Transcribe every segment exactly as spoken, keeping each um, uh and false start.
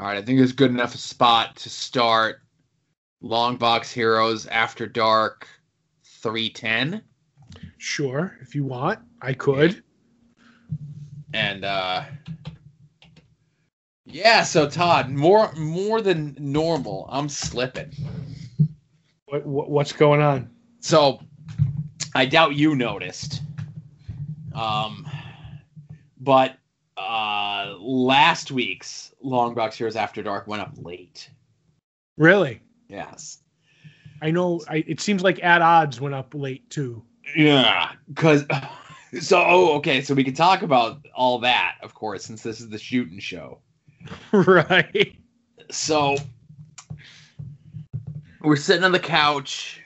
All right, I think it's good enough a spot to start Longbox Heroes After Dark three ten. Sure, if you want, I could. And uh, yeah, so Todd, more more than normal, I'm slipping. What, what what's going on? So, I doubt you noticed, um, but uh, last week's Longbox Heroes After Dark went up late. Really? Yes. I know. I, it seems like At Odds went up late too. Yeah, because so oh, okay, so we can talk about all that, of course, since this is the shooting show, right? So we're sitting on the couch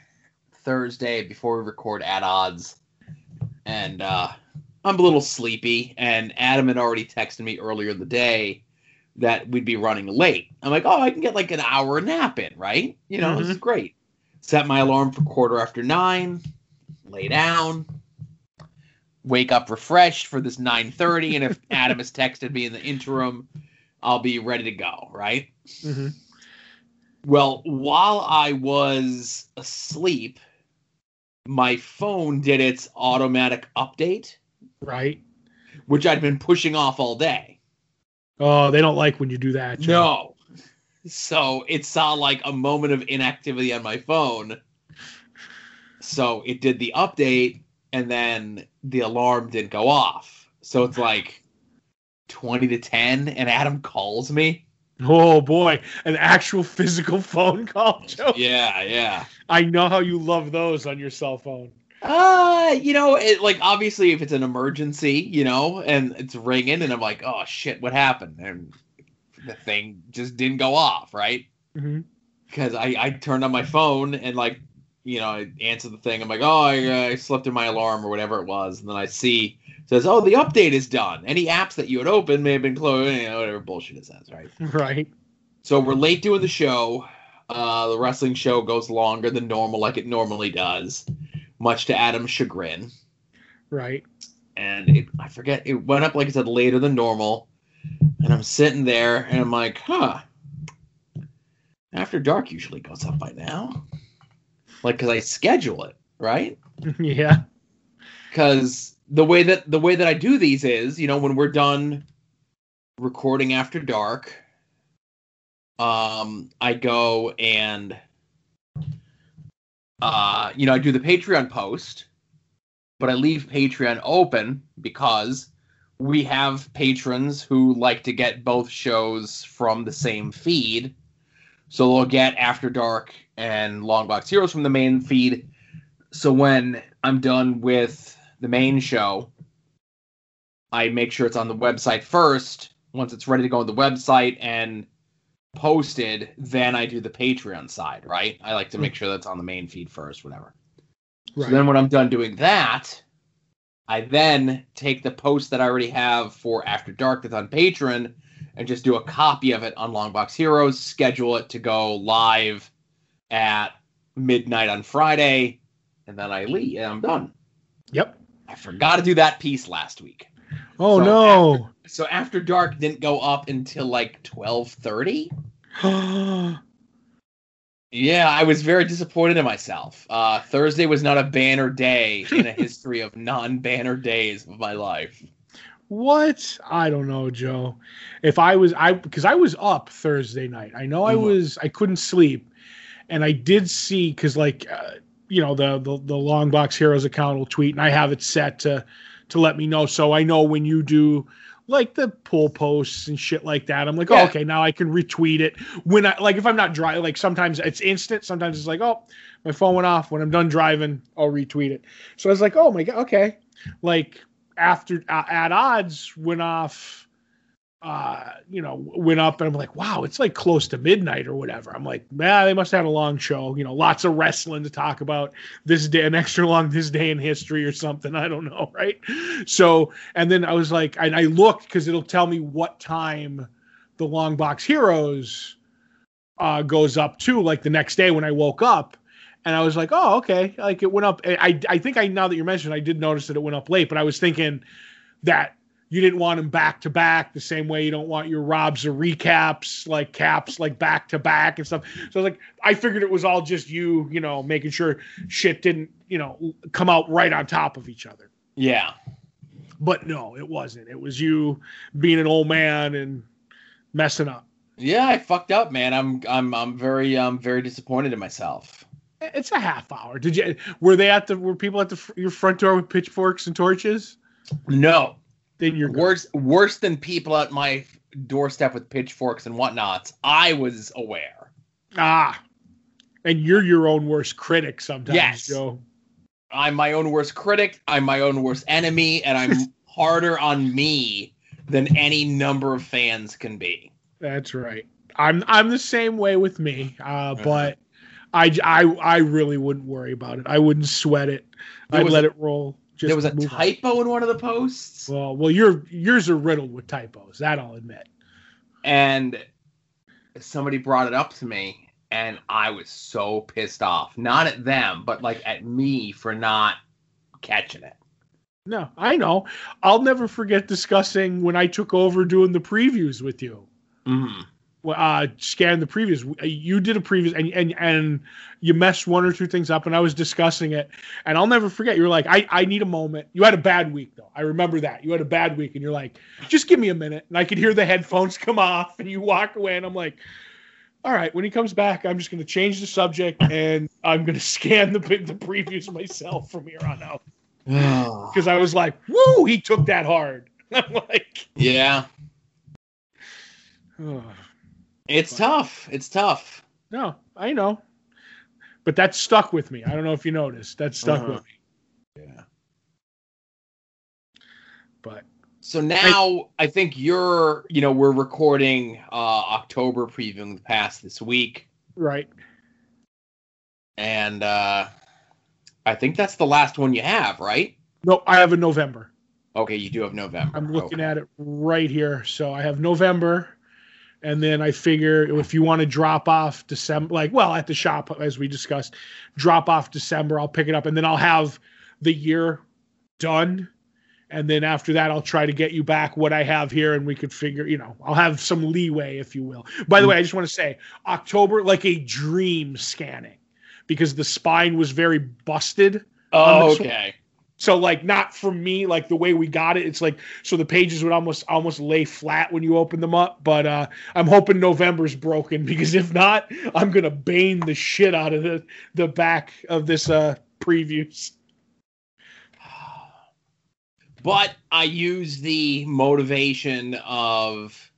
Thursday before we record At Odds, and uh, I'm a little sleepy. And Adam had already texted me earlier in the day that we'd be running late. I'm like, oh, I can get like an hour nap in, right? You know, mm-hmm. This is great. Set my alarm for quarter after nine. Lay down, wake up refreshed for this nine thirty, and if Adam has texted me in the interim, I'll be ready to go, right? Mm-hmm. Well, while I was asleep, my phone did its automatic update. Right. Which I'd been pushing off all day. Oh, they don't like when you do that. Joe. No. So it saw like a moment of inactivity on my phone. So it did the update, and then the alarm didn't go off. So it's like twenty to ten, and Adam calls me. Oh, boy. An actual physical phone call, Joe. Yeah, yeah. I know how you love those on your cell phone. Uh, you know, it, like, obviously, if it's an emergency, you know, and it's ringing, and I'm like, oh, shit, what happened? And the thing just didn't go off, right? Mm-hmm. Because I, I turned on my phone, and, like, you know, I answer the thing. I'm like, oh, I, I slept in my alarm or whatever it was. And then I see, it says, oh, the update is done. Any apps that you had opened may have been closed. You know, whatever bullshit it says, right? Right. So we're late doing the show. Uh, the wrestling show goes longer than normal, like it normally does, much to Adam's chagrin. Right. And it, I forget, it went up, like I said, later than normal. And I'm sitting there, and I'm like, huh. After Dark usually goes up by now. Like, because I schedule it, right? Yeah. Because the way that the way that I do these is, you know, when we're done recording After Dark, um, I go and, uh, you know, I do the Patreon post, but I leave Patreon open because we have patrons who like to get both shows from the same feed. So they'll get After Dark and Longbox Heroes from the main feed. So when I'm done with the main show, I make sure it's on the website first. Once it's ready to go on the website and posted, then I do the Patreon side, right? I like to make sure that's on the main feed first, whatever. Right. So then when I'm done doing that, I then take the post that I already have for After Dark that's on Patreon and just do a copy of it on Longbox Heroes, schedule it to go live at midnight on Friday, and then I leave, and I'm done. Yep. I forgot to do that piece last week. Oh, so no. After, so After Dark didn't go up until, like, twelve thirty? Yeah, I was very disappointed in myself. Uh, Thursday was not a banner day in a history of non-banner days of my life. What? I don't know, Joe. If I was, I because I was up Thursday night. I know I was, I couldn't sleep. And I did see, because, like, uh, you know, the, the the Longbox Heroes account will tweet, and I have it set to to let me know. So I know when you do, like, the pull posts and shit like that, I'm like, yeah. Oh, okay, now I can retweet it. When I, like, if I'm not driving, like, sometimes it's instant. Sometimes it's like, oh, my phone went off. When I'm done driving, I'll retweet it. So I was like, oh, my God, okay. Like, after uh, At Odds went off, uh, you know, went up, and I'm like, wow, it's like close to midnight or whatever. I'm like, nah, they must have had a long show, you know, lots of wrestling to talk about this day, an extra long this day in history or something. I don't know, right? So, and then I was like, and I looked because it'll tell me what time the Longbox Heroes uh, goes up to, like the next day when I woke up. And I was like, oh, okay. Like, it went up. I I think I now that you're mentioning, I did notice that it went up late, but I was thinking that you didn't want them back to back the same way you don't want your Robs or recaps, like caps, like back to back and stuff. So I was like, I figured it was all just you, you know, making sure shit didn't, you know, come out right on top of each other. Yeah. But no, it wasn't. It was you being an old man and messing up. Yeah, I fucked up, man. I'm I'm I'm very um very disappointed in myself. It's a half hour. Did you were they at the were people at the your front door with pitchforks and torches? No. Then you're worse worse than people at my doorstep with pitchforks and whatnots. I was aware. Ah. And you're your own worst critic sometimes, yes. Joe. I'm my own worst critic, I'm my own worst enemy, and I'm harder on me than any number of fans can be. That's right. I'm I'm the same way with me, uh, but I, I, I really wouldn't worry about it. I wouldn't sweat it. I'd let it roll. Just there was a typo on. in one of the posts. Well, well, your yours are riddled with typos. That I'll admit. And somebody brought it up to me, and I was so pissed off. Not at them, but like at me for not catching it. No, I know. I'll never forget discussing when I took over doing the previews with you. Mm-hmm. Well, uh, scan the previews. You did a previews, and, and and you messed one or two things up, and I was discussing it, and I'll never forget. You were like, I, I need a moment. You had a bad week, though. I remember that. You had a bad week, and you're like, just give me a minute, and I could hear the headphones come off, and you walk away, and I'm like, all right, when he comes back, I'm just going to change the subject, and I'm going to scan the, the previews myself from here on out. Because I was like, woo, he took that hard. I'm like, yeah. It's but, tough. It's tough. No, I know. But that stuck with me. I don't know if you noticed. That stuck uh-huh. with me. Yeah. But so now I, I think you're, you know, we're recording uh, October previewing the past this week. Right. And uh, I think that's the last one you have, right? No, I have a November. Okay, you do have November. I'm looking okay. at it right here. So I have November. And then I figure if you want to drop off December, like, well, at the shop, as we discussed, drop off December, I'll pick it up. And then I'll have the year done. And then after that, I'll try to get you back what I have here. And we could figure, you know, I'll have some leeway, if you will. By the way, I just want to say October, like a dream scanning, because the spine was very busted. Oh, okay. One. So, like, not for me, like, the way we got it, it's like, so the pages would almost almost lay flat when you open them up, but uh, I'm hoping November's broken, because if not, I'm going to bane the shit out of the, the back of this uh, previews. But I use the motivation of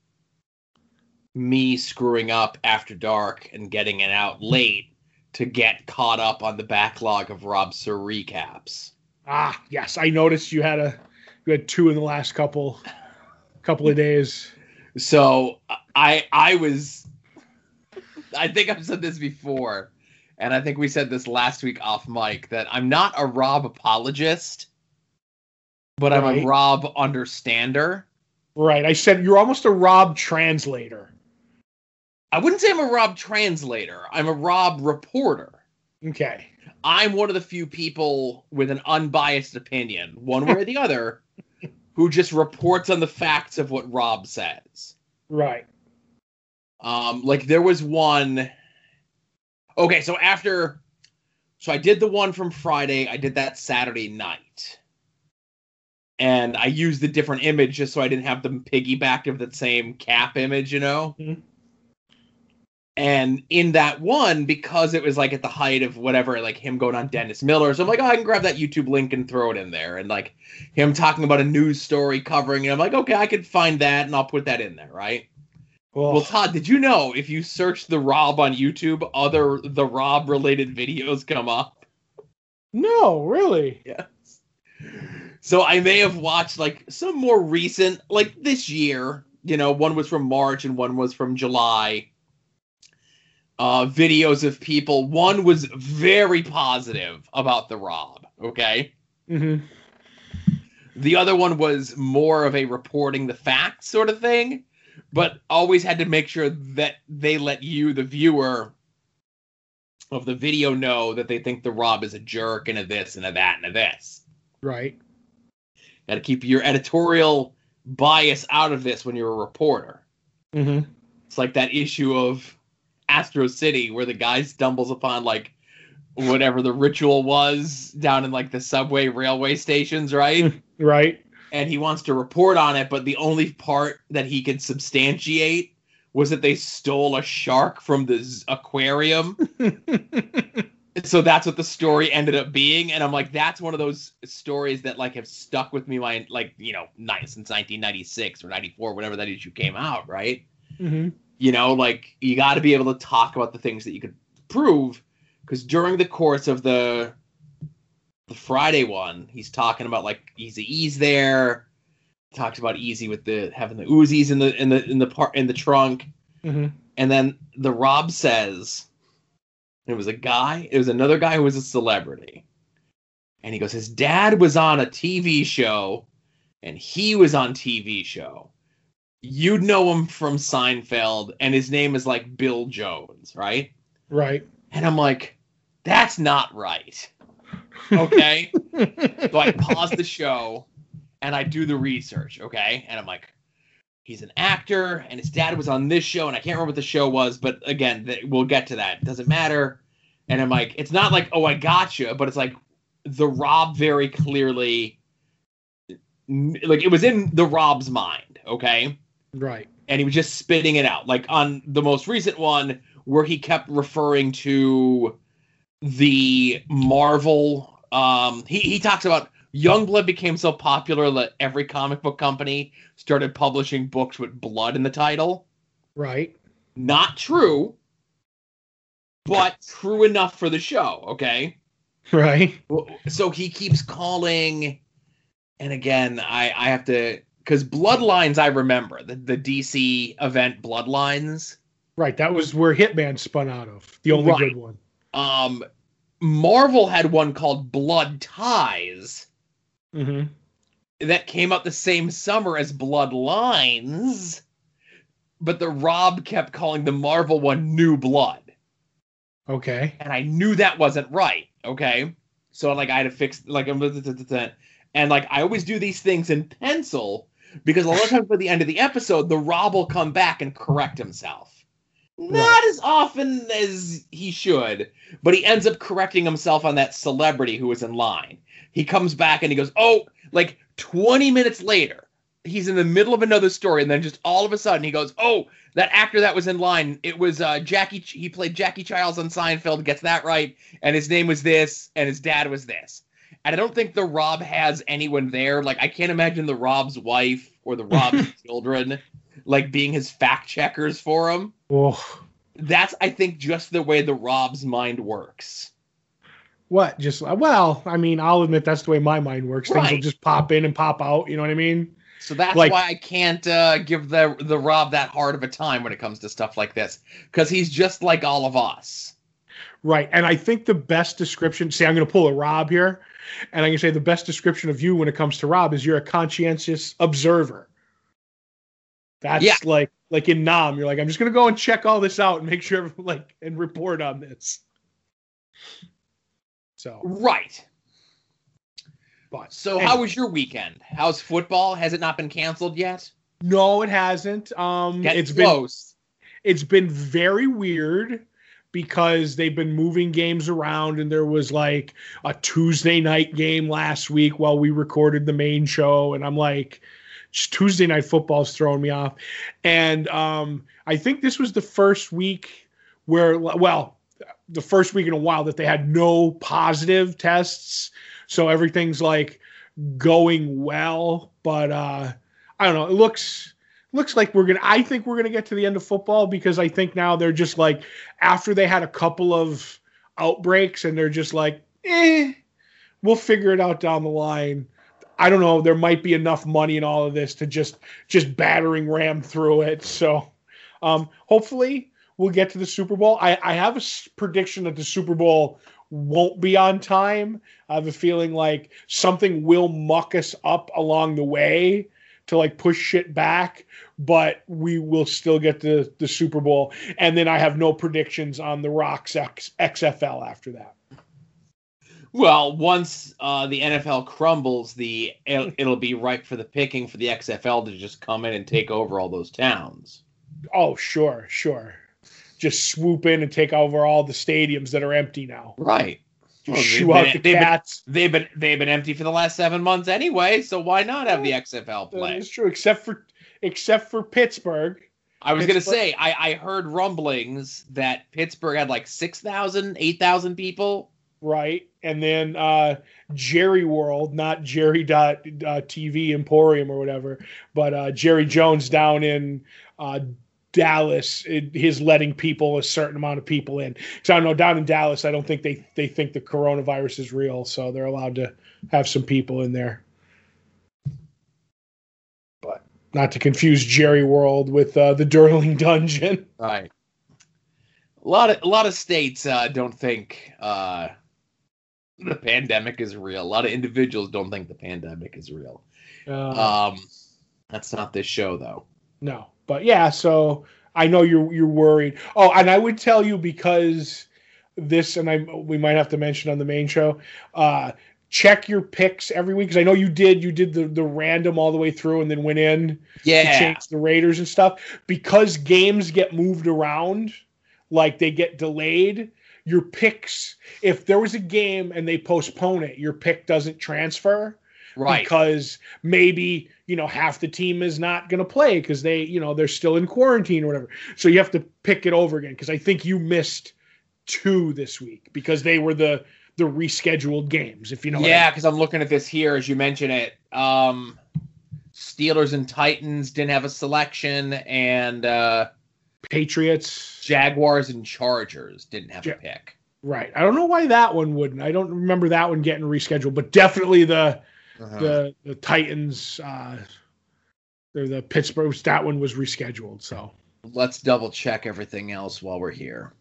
me screwing up After Dark and getting it out late to get caught up on the backlog of Rob Sir recaps. Ah, yes, I noticed you had a you had two in the last couple couple of days. So I I was I think I've said this before, and I think we said this last week off mic, that I'm not a Rob apologist, but right. I'm a Rob understander. Right. I said you're almost a Rob translator. I wouldn't say I'm a Rob translator. I'm a Rob reporter. Okay. I'm one of the few people with an unbiased opinion, one way or the other, who just reports on the facts of what Rob says. Right. Um, like there was one. Okay, so after, so I did the one from Friday. I did that Saturday night, and I used the different image just so I didn't have them piggybacked of that same cap image, you know. Mm-hmm. And in that one, because it was, like, at the height of whatever, like, him going on Dennis Miller. So I'm like, oh, I can grab that YouTube link and throw it in there. And, like, him talking about a news story covering it. I'm like, okay, I could find that, and I'll put that in there, right? Oh. Well, Todd, did you know if you search The Rob on YouTube, other The Rob-related videos come up? No, really? Yes. So I may have watched, like, some more recent, like, this year. You know, one was from March and one was from July. Uh, videos of people. One was very positive about the Rob, okay? Mm-hmm. The other one was more of a reporting the facts sort of thing, but always had to make sure that they let you, the viewer of the video, know that they think the Rob is a jerk and a this and a that and a this. Right. Got to keep your editorial bias out of this when you're a reporter. Mm-hmm. It's like that issue of Astro City where the guy stumbles upon, like, whatever the ritual was down in, like, the subway railway stations, right? Right. And he wants to report on it, but the only part that he could substantiate was that they stole a shark from the z- aquarium. So that's what the story ended up being. And I'm like, that's one of those stories that, like, have stuck with me, my, like, you know, night, since nineteen ninety-six or ninety-four, whenever that issue came out, right? Mm-hmm. You know, like, you got to be able to talk about the things that you could prove, because during the course of the, the Friday one, he's talking about, like, Easy E's there. He talks about Easy with the having the Uzis in the in the in the part in the trunk, mm-hmm. and then the Rob says. It was a guy. It was another guy who was a celebrity. And he goes, his dad was on a T V show, and he was on T V show. You'd know him from Seinfeld, and his name is, like, Bill Jones, right? Right. And I'm like, that's not right. Okay? So I pause the show, and I do the research, okay? And I'm like, he's an actor, and his dad was on this show, and I can't remember what the show was, but again, th- we'll get to that. It doesn't matter. And I'm like, it's not like, oh, I gotcha, but it's like, the Rob very clearly, like, it was in the Rob's mind, okay? Right. And he was just spitting it out. Like, on the most recent one, where he kept referring to the Marvel, um, he, he talks about, Youngblood became so popular that every comic book company started publishing books with blood in the title. Right. Not true, but true enough for the show, okay? Right. So he keeps calling, and again, I, I have to, because Bloodlines, I remember, the, the D C event Bloodlines. Right, that was where Hitman spun out of, the only right. good one. Um, Marvel had one called Blood Ties. Mm-hmm. That came out the same summer as Bloodlines, but the Rob kept calling the Marvel one New Blood. Okay. And I knew that wasn't right. Okay. So, like, I had to fix, like, and, like, I always do these things in pencil because a lot of times by the end of the episode, the Rob will come back and correct himself. Not right. as often as he should, but he ends up correcting himself on that celebrity who was in line. He comes back and he goes, oh, like twenty minutes later, he's in the middle of another story. And then just all of a sudden he goes, oh, that actor that was in line, it was uh, Jackie. He played Jackie Childs on Seinfeld, gets that right. And his name was this and his dad was this. And I don't think the Rob has anyone there. Like, I can't imagine the Rob's wife or the Rob's children, like, being his fact checkers for him. Oh. That's, I think, just the way the Rob's mind works. What? Just, well, I mean, I'll admit that's the way my mind works. Right. Things will just pop in and pop out. You know what I mean? So that's, like, why I can't uh, give the the Rob that hard of a time when it comes to stuff like this. Because he's just like all of us. Right. And I think the best description, see, I'm going to pull a Rob here. And I can say the best description of you when it comes to Rob is you're a conscientious observer. That's yeah. like, like in Nam, you're like, I'm just going to go and check all this out and make sure, like, and report on this. So, right. But so anyway. How was your weekend? How's football? Has it not been canceled yet? No, it hasn't. Um, Get it's close. Been, it's been very weird because they've been moving games around, and there was, like, a Tuesday night game last week while we recorded the main show. And I'm like, Tuesday night football's throwing me off. And um, I think this was the first week where, well, the first week in a while that they had no positive tests. So everything's, like, going well. But uh, I don't know. It looks looks like we're going to, I think we're going to get to the end of football, because I think now they're just like, after they had a couple of outbreaks, and they're just like, eh, we'll figure it out down the line. I don't know. There might be enough money in all of this to just just battering ram through it. So um, hopefully we'll get to the Super Bowl. I, I have a prediction that the Super Bowl won't be on time. I have a feeling like something will muck us up along the way to, like, push shit back, but we will still get to the Super Bowl. And then I have no predictions on the Rock's X, X F L after that. Well, once uh, the N F L crumbles, the it'll, it'll be ripe for the picking for the X F L to just come in and take over all those towns. Oh, sure, sure. Just swoop in and take over all the stadiums that are empty now. Right. Well, shoo out the cats. They've been, they've been they've been empty for the last seven months anyway, so why not have the X F L play? That is true, except for except for Pittsburgh. I was Pittsburgh. gonna say I, I heard rumblings that Pittsburgh had like six thousand, eight thousand people. Right, and then uh, Jerry World, not Jerry dot T V Emporium or whatever, but uh, Jerry Jones down in uh, Dallas is letting people, a certain amount of people in. So I don't know, down in Dallas, I don't think they, they think the coronavirus is real, so they're allowed to have some people in there. But not to confuse Jerry World with uh, the Durling Dungeon. Right. A lot of, a lot of states uh, don't think... Uh... the pandemic is real. A lot of individuals don't think the pandemic is real. Uh, um, that's not this show, though. No, but yeah. So I know you're you're worried. Oh, and I would tell you because this, and I we might have to mention on the main show. Uh, check your picks every week because I know you did. You did the the random all the way through, and then went in yeah. to change the Raiders and stuff because games get moved around, like they get delayed. Your picks, if there was a game and they postpone it, your pick doesn't transfer. Right. Because maybe, you know, half the team is not going to play because they, you know, they're still in quarantine or whatever. So you have to pick it over again because I think you missed two this week because they were the, the rescheduled games, if you know what I mean. Yeah, because I'm looking at this here as you mention it. Um, Steelers and Titans didn't have a selection and uh, – Patriots, Jaguars, and Chargers didn't have ja- a pick. Right. I don't know why that one wouldn't. I don't remember that one getting rescheduled, but definitely the uh-huh. the, the Titans, uh, or the Pittsburgh. That one was rescheduled. So let's double check everything else while we're here.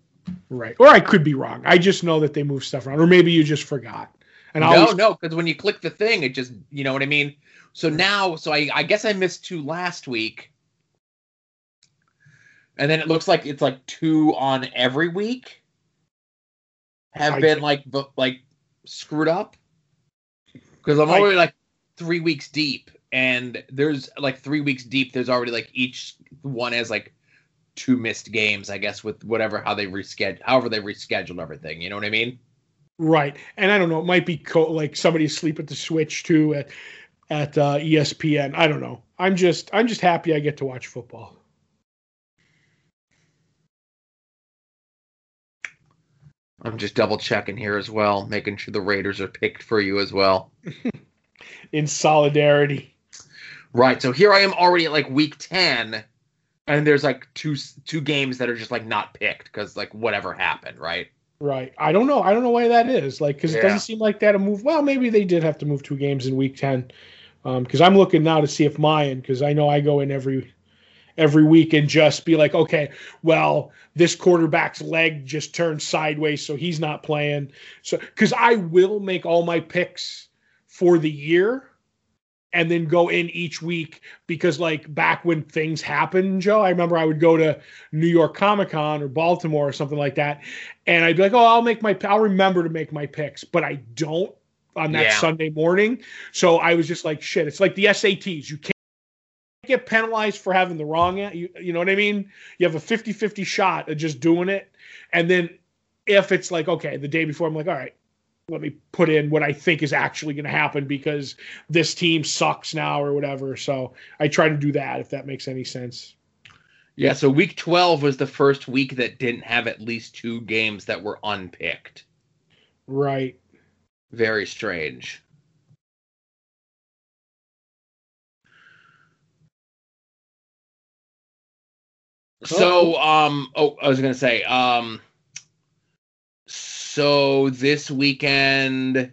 Right. Or I could be wrong. I just know that they move stuff around, or maybe you just forgot. And no, always- no, because when you click the thing, it just you know what I mean. So now, so I, I guess I missed two last week. And then it looks like it's like two on every week have I, been like bu- like screwed up because I'm already I, like three weeks deep, and there's like three weeks deep. There's already like each one has like two missed games, I guess, with whatever how they reschedule, however they rescheduled everything. You know what I mean? Right. And I don't know. It might be co- like somebody asleep at the switch too at at uh, E S P N. I don't know. I'm just I'm just happy I get to watch football. I'm just double checking here as well, making sure the Raiders are picked for you as well. In solidarity. Right. So here I am already at like week ten, and there's like two two games that are just like not picked because like whatever happened, right? Right. I don't know. I don't know why that is. Like, because yeah. it doesn't seem like that a move. Well, maybe they did have to move two games in week ten. Because um, I'm looking now to see if mine, because I know I go in every. every week and just be like, okay, well, this quarterback's leg just turned sideways, so he's not playing. So, because I will make all my picks for the year and then go in each week because, like, back when things happened, Joe, I remember I would go to New York Comic-Con or Baltimore or something like that, and I'd be like, oh, I'll make my – I'll remember to make my picks, but I don't on that yeah. Sunday morning. So I was just like, shit, it's like the S A Ts. You can't get penalized for having the wrong you, you know what I mean? You have a fifty-fifty shot of just doing it, and then if it's like, okay, the day before I'm like, all right, let me put in what I think is actually going to happen because this team sucks now or whatever. So I try to do that, if that makes any sense. Yeah, so week twelve was the first week that didn't have at least two games that were unpicked. Right. Very strange. So, um, oh, I was going to say, um, so this weekend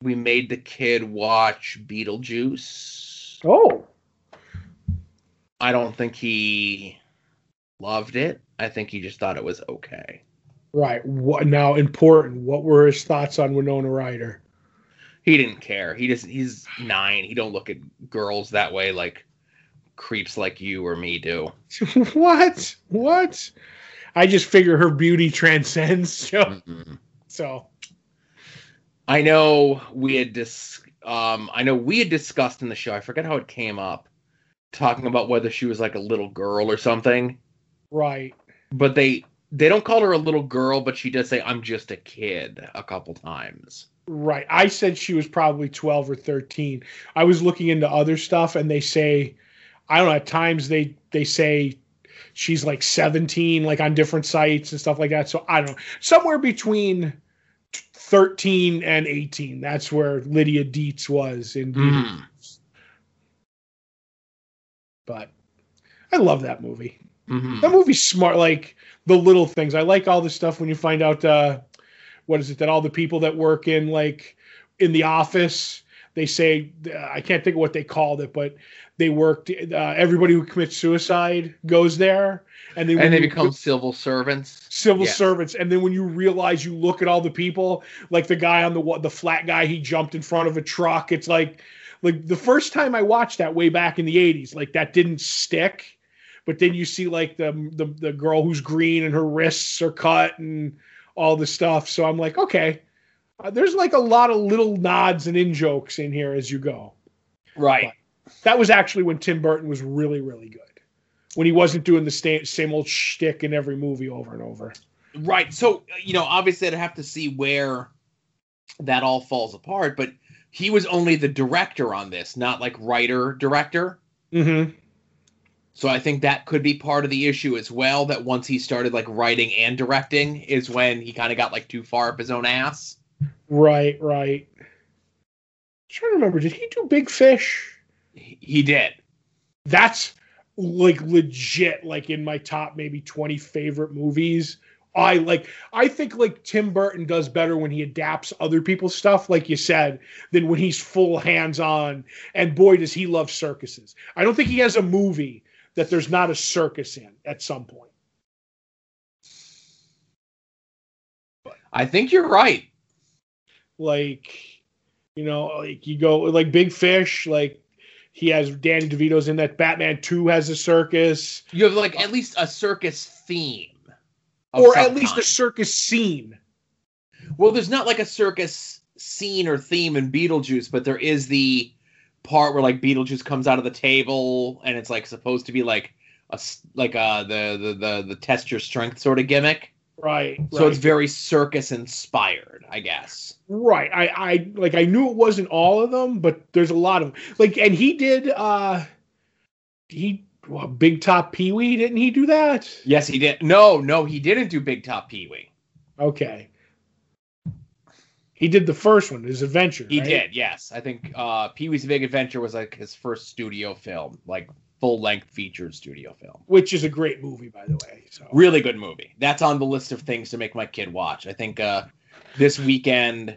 we made the kid watch Beetlejuice. Oh. I don't think he loved it. I think he just thought it was okay. Right. What, now, important. What were his thoughts on Winona Ryder? He didn't care. He just, he's nine. He don't look at girls that way. Like, creeps like you or me do. What? What? I just figure her beauty transcends. So, mm-hmm. so. I know we had dis- um, I know we had discussed in the show, I forget how it came up, talking about whether she was like a little girl or something. Right. But they they don't call her a little girl, but she does say, "I'm just a kid," a couple times. Right. I said she was probably twelve or thirteen. I was looking into other stuff, and they say, I don't know, at times they, they say she's like seventeen, like on different sites and stuff like that. So I don't know. Somewhere between thirteen and eighteen. That's where Lydia Dietz was in Beetlejuice. Mm. But I love that movie. Mm-hmm. That movie's smart, like the little things. I like all this stuff when you find out, uh, what is it, that all the people that work in, like, in the office, they say, uh, I can't think of what they called it, but they worked, uh, everybody who commits suicide goes there. And, then and they become look, civil servants. Civil yes. servants. And then when you realize, you look at all the people, like the guy on the the flat guy, he jumped in front of a truck. It's like, like the first time I watched that way back in the eighties, like that didn't stick. But then you see like the the, the girl who's green and her wrists are cut and all the stuff. So I'm like, okay, uh, there's like a lot of little nods and in-jokes in here as you go. Right. But that was actually when Tim Burton was really, really good. When he wasn't doing the sta- same old shtick in every movie over and over. Right. So, you know, obviously I'd have to see where that all falls apart, but he was only the director on this, not like writer director. Mm-hmm. So I think that could be part of the issue as well, that once he started like writing and directing is when he kind of got like too far up his own ass. Right, right. I'm trying to remember, did he do Big Fish? He, he did. That's like legit, like in my top maybe twenty favorite movies. I like, I think like Tim Burton does better when he adapts other people's stuff, like you said, than when he's full hands on. And boy, does he love circuses. I don't think he has a movie that there's not a circus in at some point. But I think you're right. Like, you know, like you go like Big Fish, like he has Danny DeVito's in that. Batman two has a circus. You have like at least a circus theme. Or at least a circus scene. Well, there's not like a circus scene or theme in Beetlejuice, but there is the part where like Beetlejuice comes out of the table and it's like supposed to be like a like uh the the the, the test your strength sort of gimmick, right? So right. It's very circus inspired, I guess. Right. I I like I knew it wasn't all of them, but there's a lot of them. Like, and he did uh he well, Big Top Pee-wee, didn't he do that? Yes, he did. No, no, he didn't do Big Top Pee-wee. Okay. He did the first one, his adventure. He right? did, yes. I think uh, Pee-wee's Big Adventure was like his first studio film, like full-length featured studio film. Which is a great movie, by the way. So. Really good movie. That's on the list of things to make my kid watch. I think uh, this weekend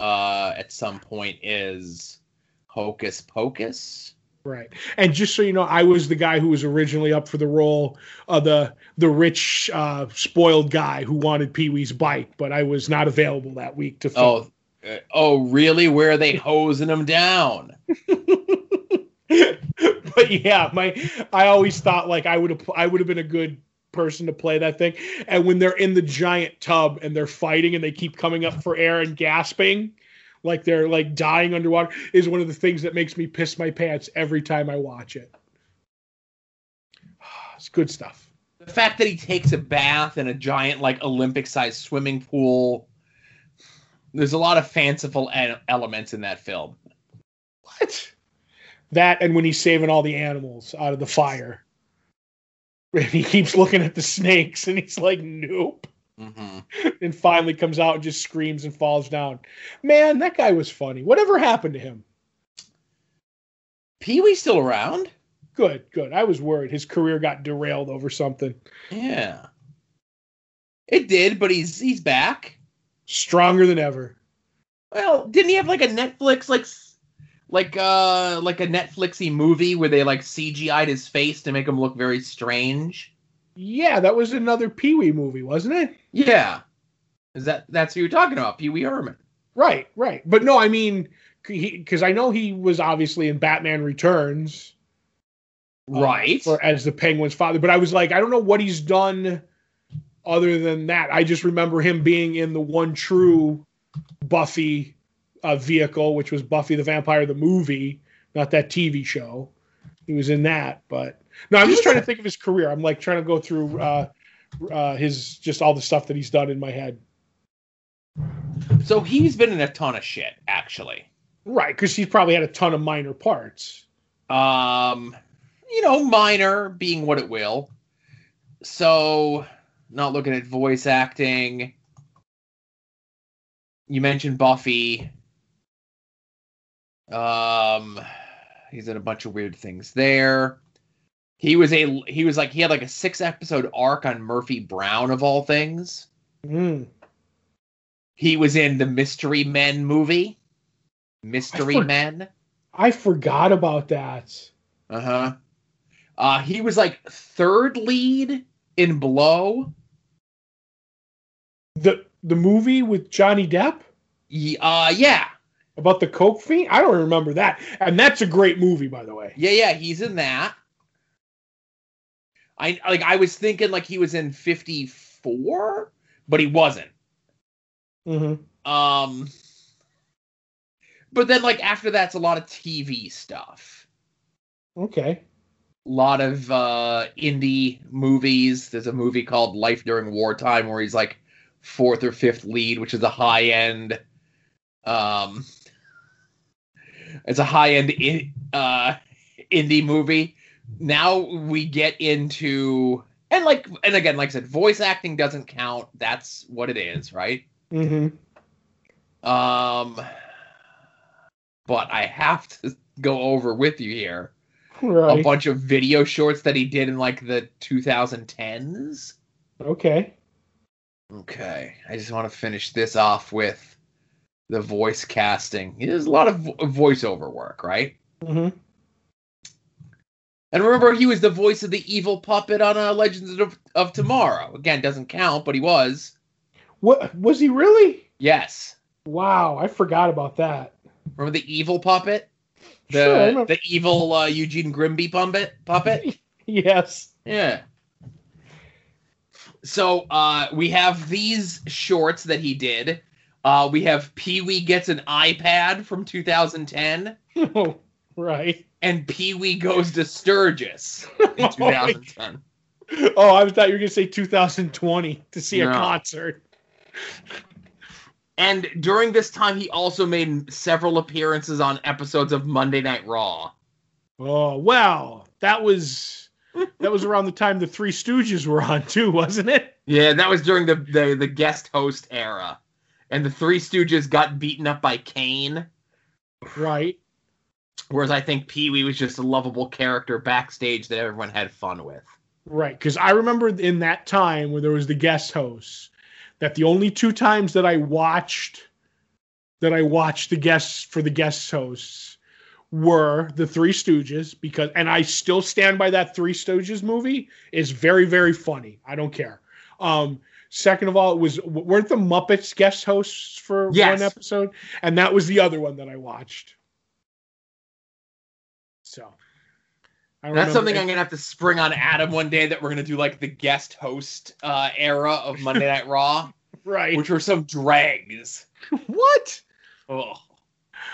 uh, at some point is Hocus Pocus. Right. And just so you know, I was the guy who was originally up for the role of the the rich, uh, spoiled guy who wanted Pee-wee's bike, but I was not available that week to film. Oh, uh, oh really? Where are they hosing him down? But yeah, my I always thought like I would have I would have been a good person to play that thing. And when they're in the giant tub and they're fighting and they keep coming up for air and gasping, like they're like dying underwater, is one of the things that makes me piss my pants every time I watch it. It's good stuff. The fact that he takes a bath in a giant like Olympic sized swimming pool. There's a lot of fanciful elements in that film. What? That and when he's saving all the animals out of the fire. And he keeps looking at the snakes and he's like, nope. Mm-hmm. And finally comes out and just screams and falls down. Man, that guy was funny. Whatever happened to him? Pee-wee's still around? Good, good. I was worried his career got derailed over something. Yeah. It did, but he's he's back. Stronger than ever. Well, didn't he have like a Netflix like like uh like a Netflixy movie where they like C G I'd his face to make him look very strange? Yeah, that was another Pee-wee movie, wasn't it? Yeah. Is that that's who you're talking about, Pee-wee Herman. Right, right. But no, I mean, because I know he was obviously in Batman Returns. Right. Um, for, as the Penguin's father. But I was like, I don't know what he's done other than that. I just remember him being in the one true Buffy uh, vehicle, which was Buffy the Vampire, the movie, not that T V show. He was in that, but no, I'm just trying to think of his career. I'm like trying to go through uh, uh, his, just all the stuff that he's done in my head. So he's been in a ton of shit, actually. Right, because he's probably had a ton of minor parts. Um, you know, minor being what it will. So, not looking at voice acting. You mentioned Buffy. Um, he's in a bunch of weird things there. He was a he was like he had like a six episode arc on Murphy Brown of all things. Mm. He was in the Mystery Men movie. Mystery I for- Men. I forgot about that. Uh-huh. Uh, he was like third lead in Blow. The the movie with Johnny Depp? Yeah, uh, yeah. About the coke fiend? I don't remember that. And that's a great movie, by the way. Yeah, yeah, he's in that. I like I was thinking like he was in fifty-four, but he wasn't. Mm-hmm. Um But then, like, after that's a lot of T V stuff. Okay. A lot of uh, indie movies. There's a movie called Life During Wartime where he's, like, fourth or fifth lead, which is a high-end... Um, it's a high-end in, uh, indie movie. Now we get into... And, like, and again, like I said, voice acting doesn't count. That's what it is, right? Mm-hmm. Um... But I have to go over with you here right. a bunch of video shorts that he did in like the twenty tens. Okay. Okay. I just want to finish this off with the voice casting. There's a lot of vo- voiceover work, right? Mm-hmm. And remember, he was the voice of the evil puppet on uh, Legends of, of Tomorrow. Again, doesn't count, but he was. What was he really? Yes. Wow, I forgot about that. Remember the evil puppet? The sure, the evil uh, Eugene Grimby puppet? puppet? Yes. Yeah. So uh, we have these shorts that he did. Uh, we have Pee-wee Gets an iPad from two thousand ten. Oh, right. And Pee-wee Goes to Sturgis in two thousand ten. Oh, I thought you were going to say two thousand twenty to see no. a concert. And during this time, he also made several appearances on episodes of Monday Night Raw. Oh, wow. That was that was around the time the Three Stooges were on, too, wasn't it? Yeah, that was during the, the, the guest host era. And the Three Stooges got beaten up by Kane. Right. Whereas I think Pee-wee was just a lovable character backstage that everyone had fun with. Right, because I remember in that time where there was the guest host. That the only two times that I watched that I watched the guests for the guest hosts were the Three Stooges, because and I still stand by that Three Stooges movie is very, very funny. I don't care. Um, second of all, it was weren't the Muppets guest hosts for yes. one episode? And that was the other one that I watched. So I That's something I'm going to have to spring on Adam one day, that we're going to do like the guest host uh, era of Monday Night Raw. Right. Which were some dregs. What? Oh.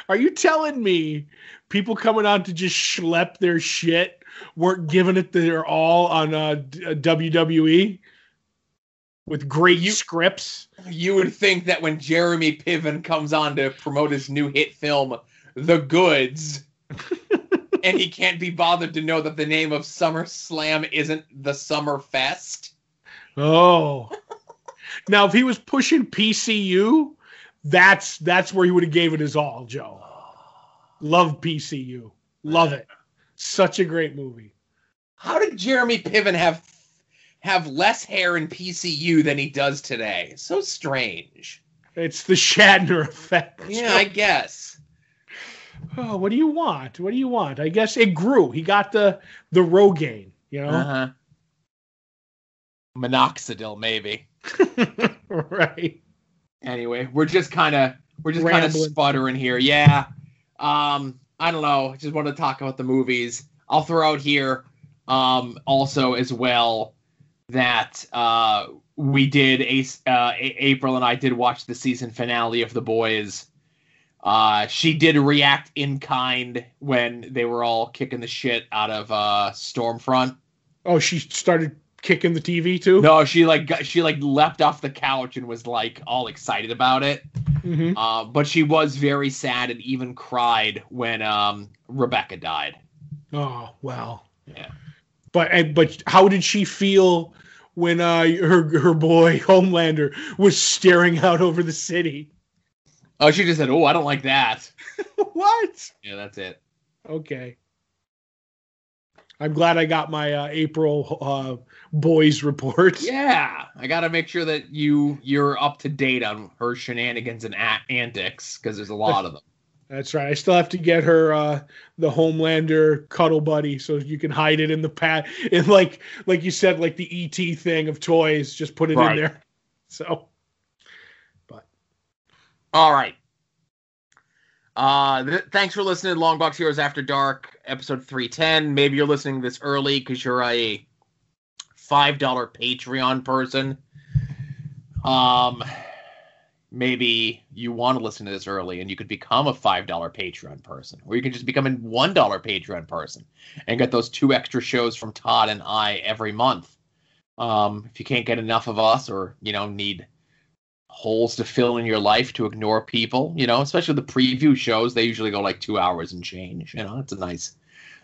Are you telling me people coming out to just schlep their shit weren't giving it their all on uh, W W E? With great you, scripts? You would think that when Jeremy Piven comes on to promote his new hit film, The Goods... And he can't be bothered to know that the name of SummerSlam isn't the Summer Fest. Oh. Now, if he was pushing P C U, that's that's where he would have gave it his all, Joe. Love P C U. Love it. Such a great movie. How did Jeremy Piven have have less hair in P C U than he does today? So strange. It's the Shatner effect. Yeah, I guess. Oh, what do you want? What do you want? I guess it grew. He got the the Rogaine, you know? Uh-huh. Minoxidil, maybe. Right. Anyway, we're just kind of we're just kind of sputtering here. Yeah. Um, I don't know. Just wanted to talk about the movies. I'll throw out here um, also as well that uh, we did, a, uh, a- April and I did watch the season finale of The Boys. Uh, she did react in kind when they were all kicking the shit out of uh, Stormfront. Oh, she started kicking the T V too? No, she like got, she like leapt off the couch and was like all excited about it. Mm-hmm. Uh, but she was very sad and even cried when um, Rebecca died. Oh, wow. Yeah. But but how did she feel when uh, her her boy Homelander was staring out over the city? Oh, she just said, "Oh, I don't like that." What? Yeah, that's it. Okay. I'm glad I got my uh, April uh, boys report. Yeah, I got to make sure that you you're up to date on her shenanigans and a- antics because there's a lot of them. That's right. I still have to get her uh, the Homelander cuddle buddy, so you can hide it in the pat. And like like you said, like the E T thing of toys, just put it right in there. So, but all right. Uh, th- thanks for listening to Longbox Heroes After Dark, episode three ten. Maybe you're listening this early because you're a five dollar Patreon person. Um. Maybe you want to listen to this early and you could become a five dollar Patreon person, or you can just become a one dollar Patreon person and get those two extra shows from Todd and I every month. Um, if you can't get enough of us, or, you know, need holes to fill in your life to ignore people, you know, especially the preview shows, they usually go like two hours and change. You know, it's a nice,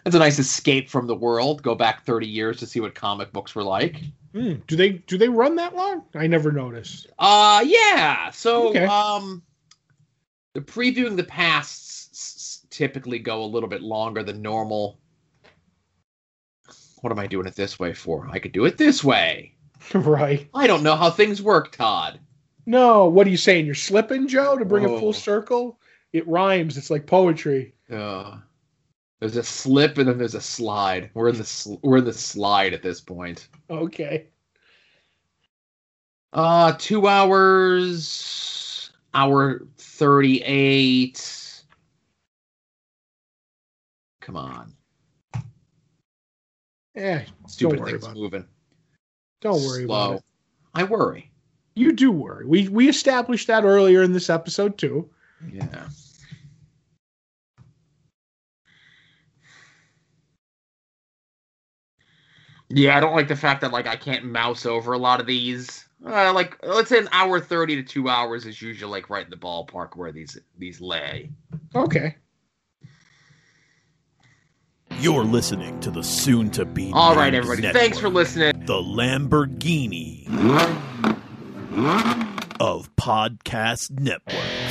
it's a nice escape from the world. Go back thirty years to see what comic books were like. Mm, do they do they run that long? I never noticed. Uh, yeah. So okay. um, the previewing the pasts s- typically go a little bit longer than normal. What am I doing it this way for? I could do it this way. Right. I don't know how things work, Todd. No. What are you saying? You're slipping, Joe, to bring oh. it full circle? It rhymes. It's like poetry. Uh, there's a slip and then there's a slide. We're in the sl- we're in the slide at this point. Okay. Uh, two hours, hour thirty-eight. Come on. Eh, stupid don't worry things about moving. It. Don't worry Slow. About it. I worry. You do worry. We we established that earlier in this episode too. Yeah. Yeah, I don't like the fact that, like, I can't mouse over a lot of these. Uh, like, let's say an hour thirty to two hours is usually, like, right in the ballpark where these these lay. Okay. You're listening to the soon-to-be All right, everybody. Network, thanks for listening. The Lamborghini of Podcast Network.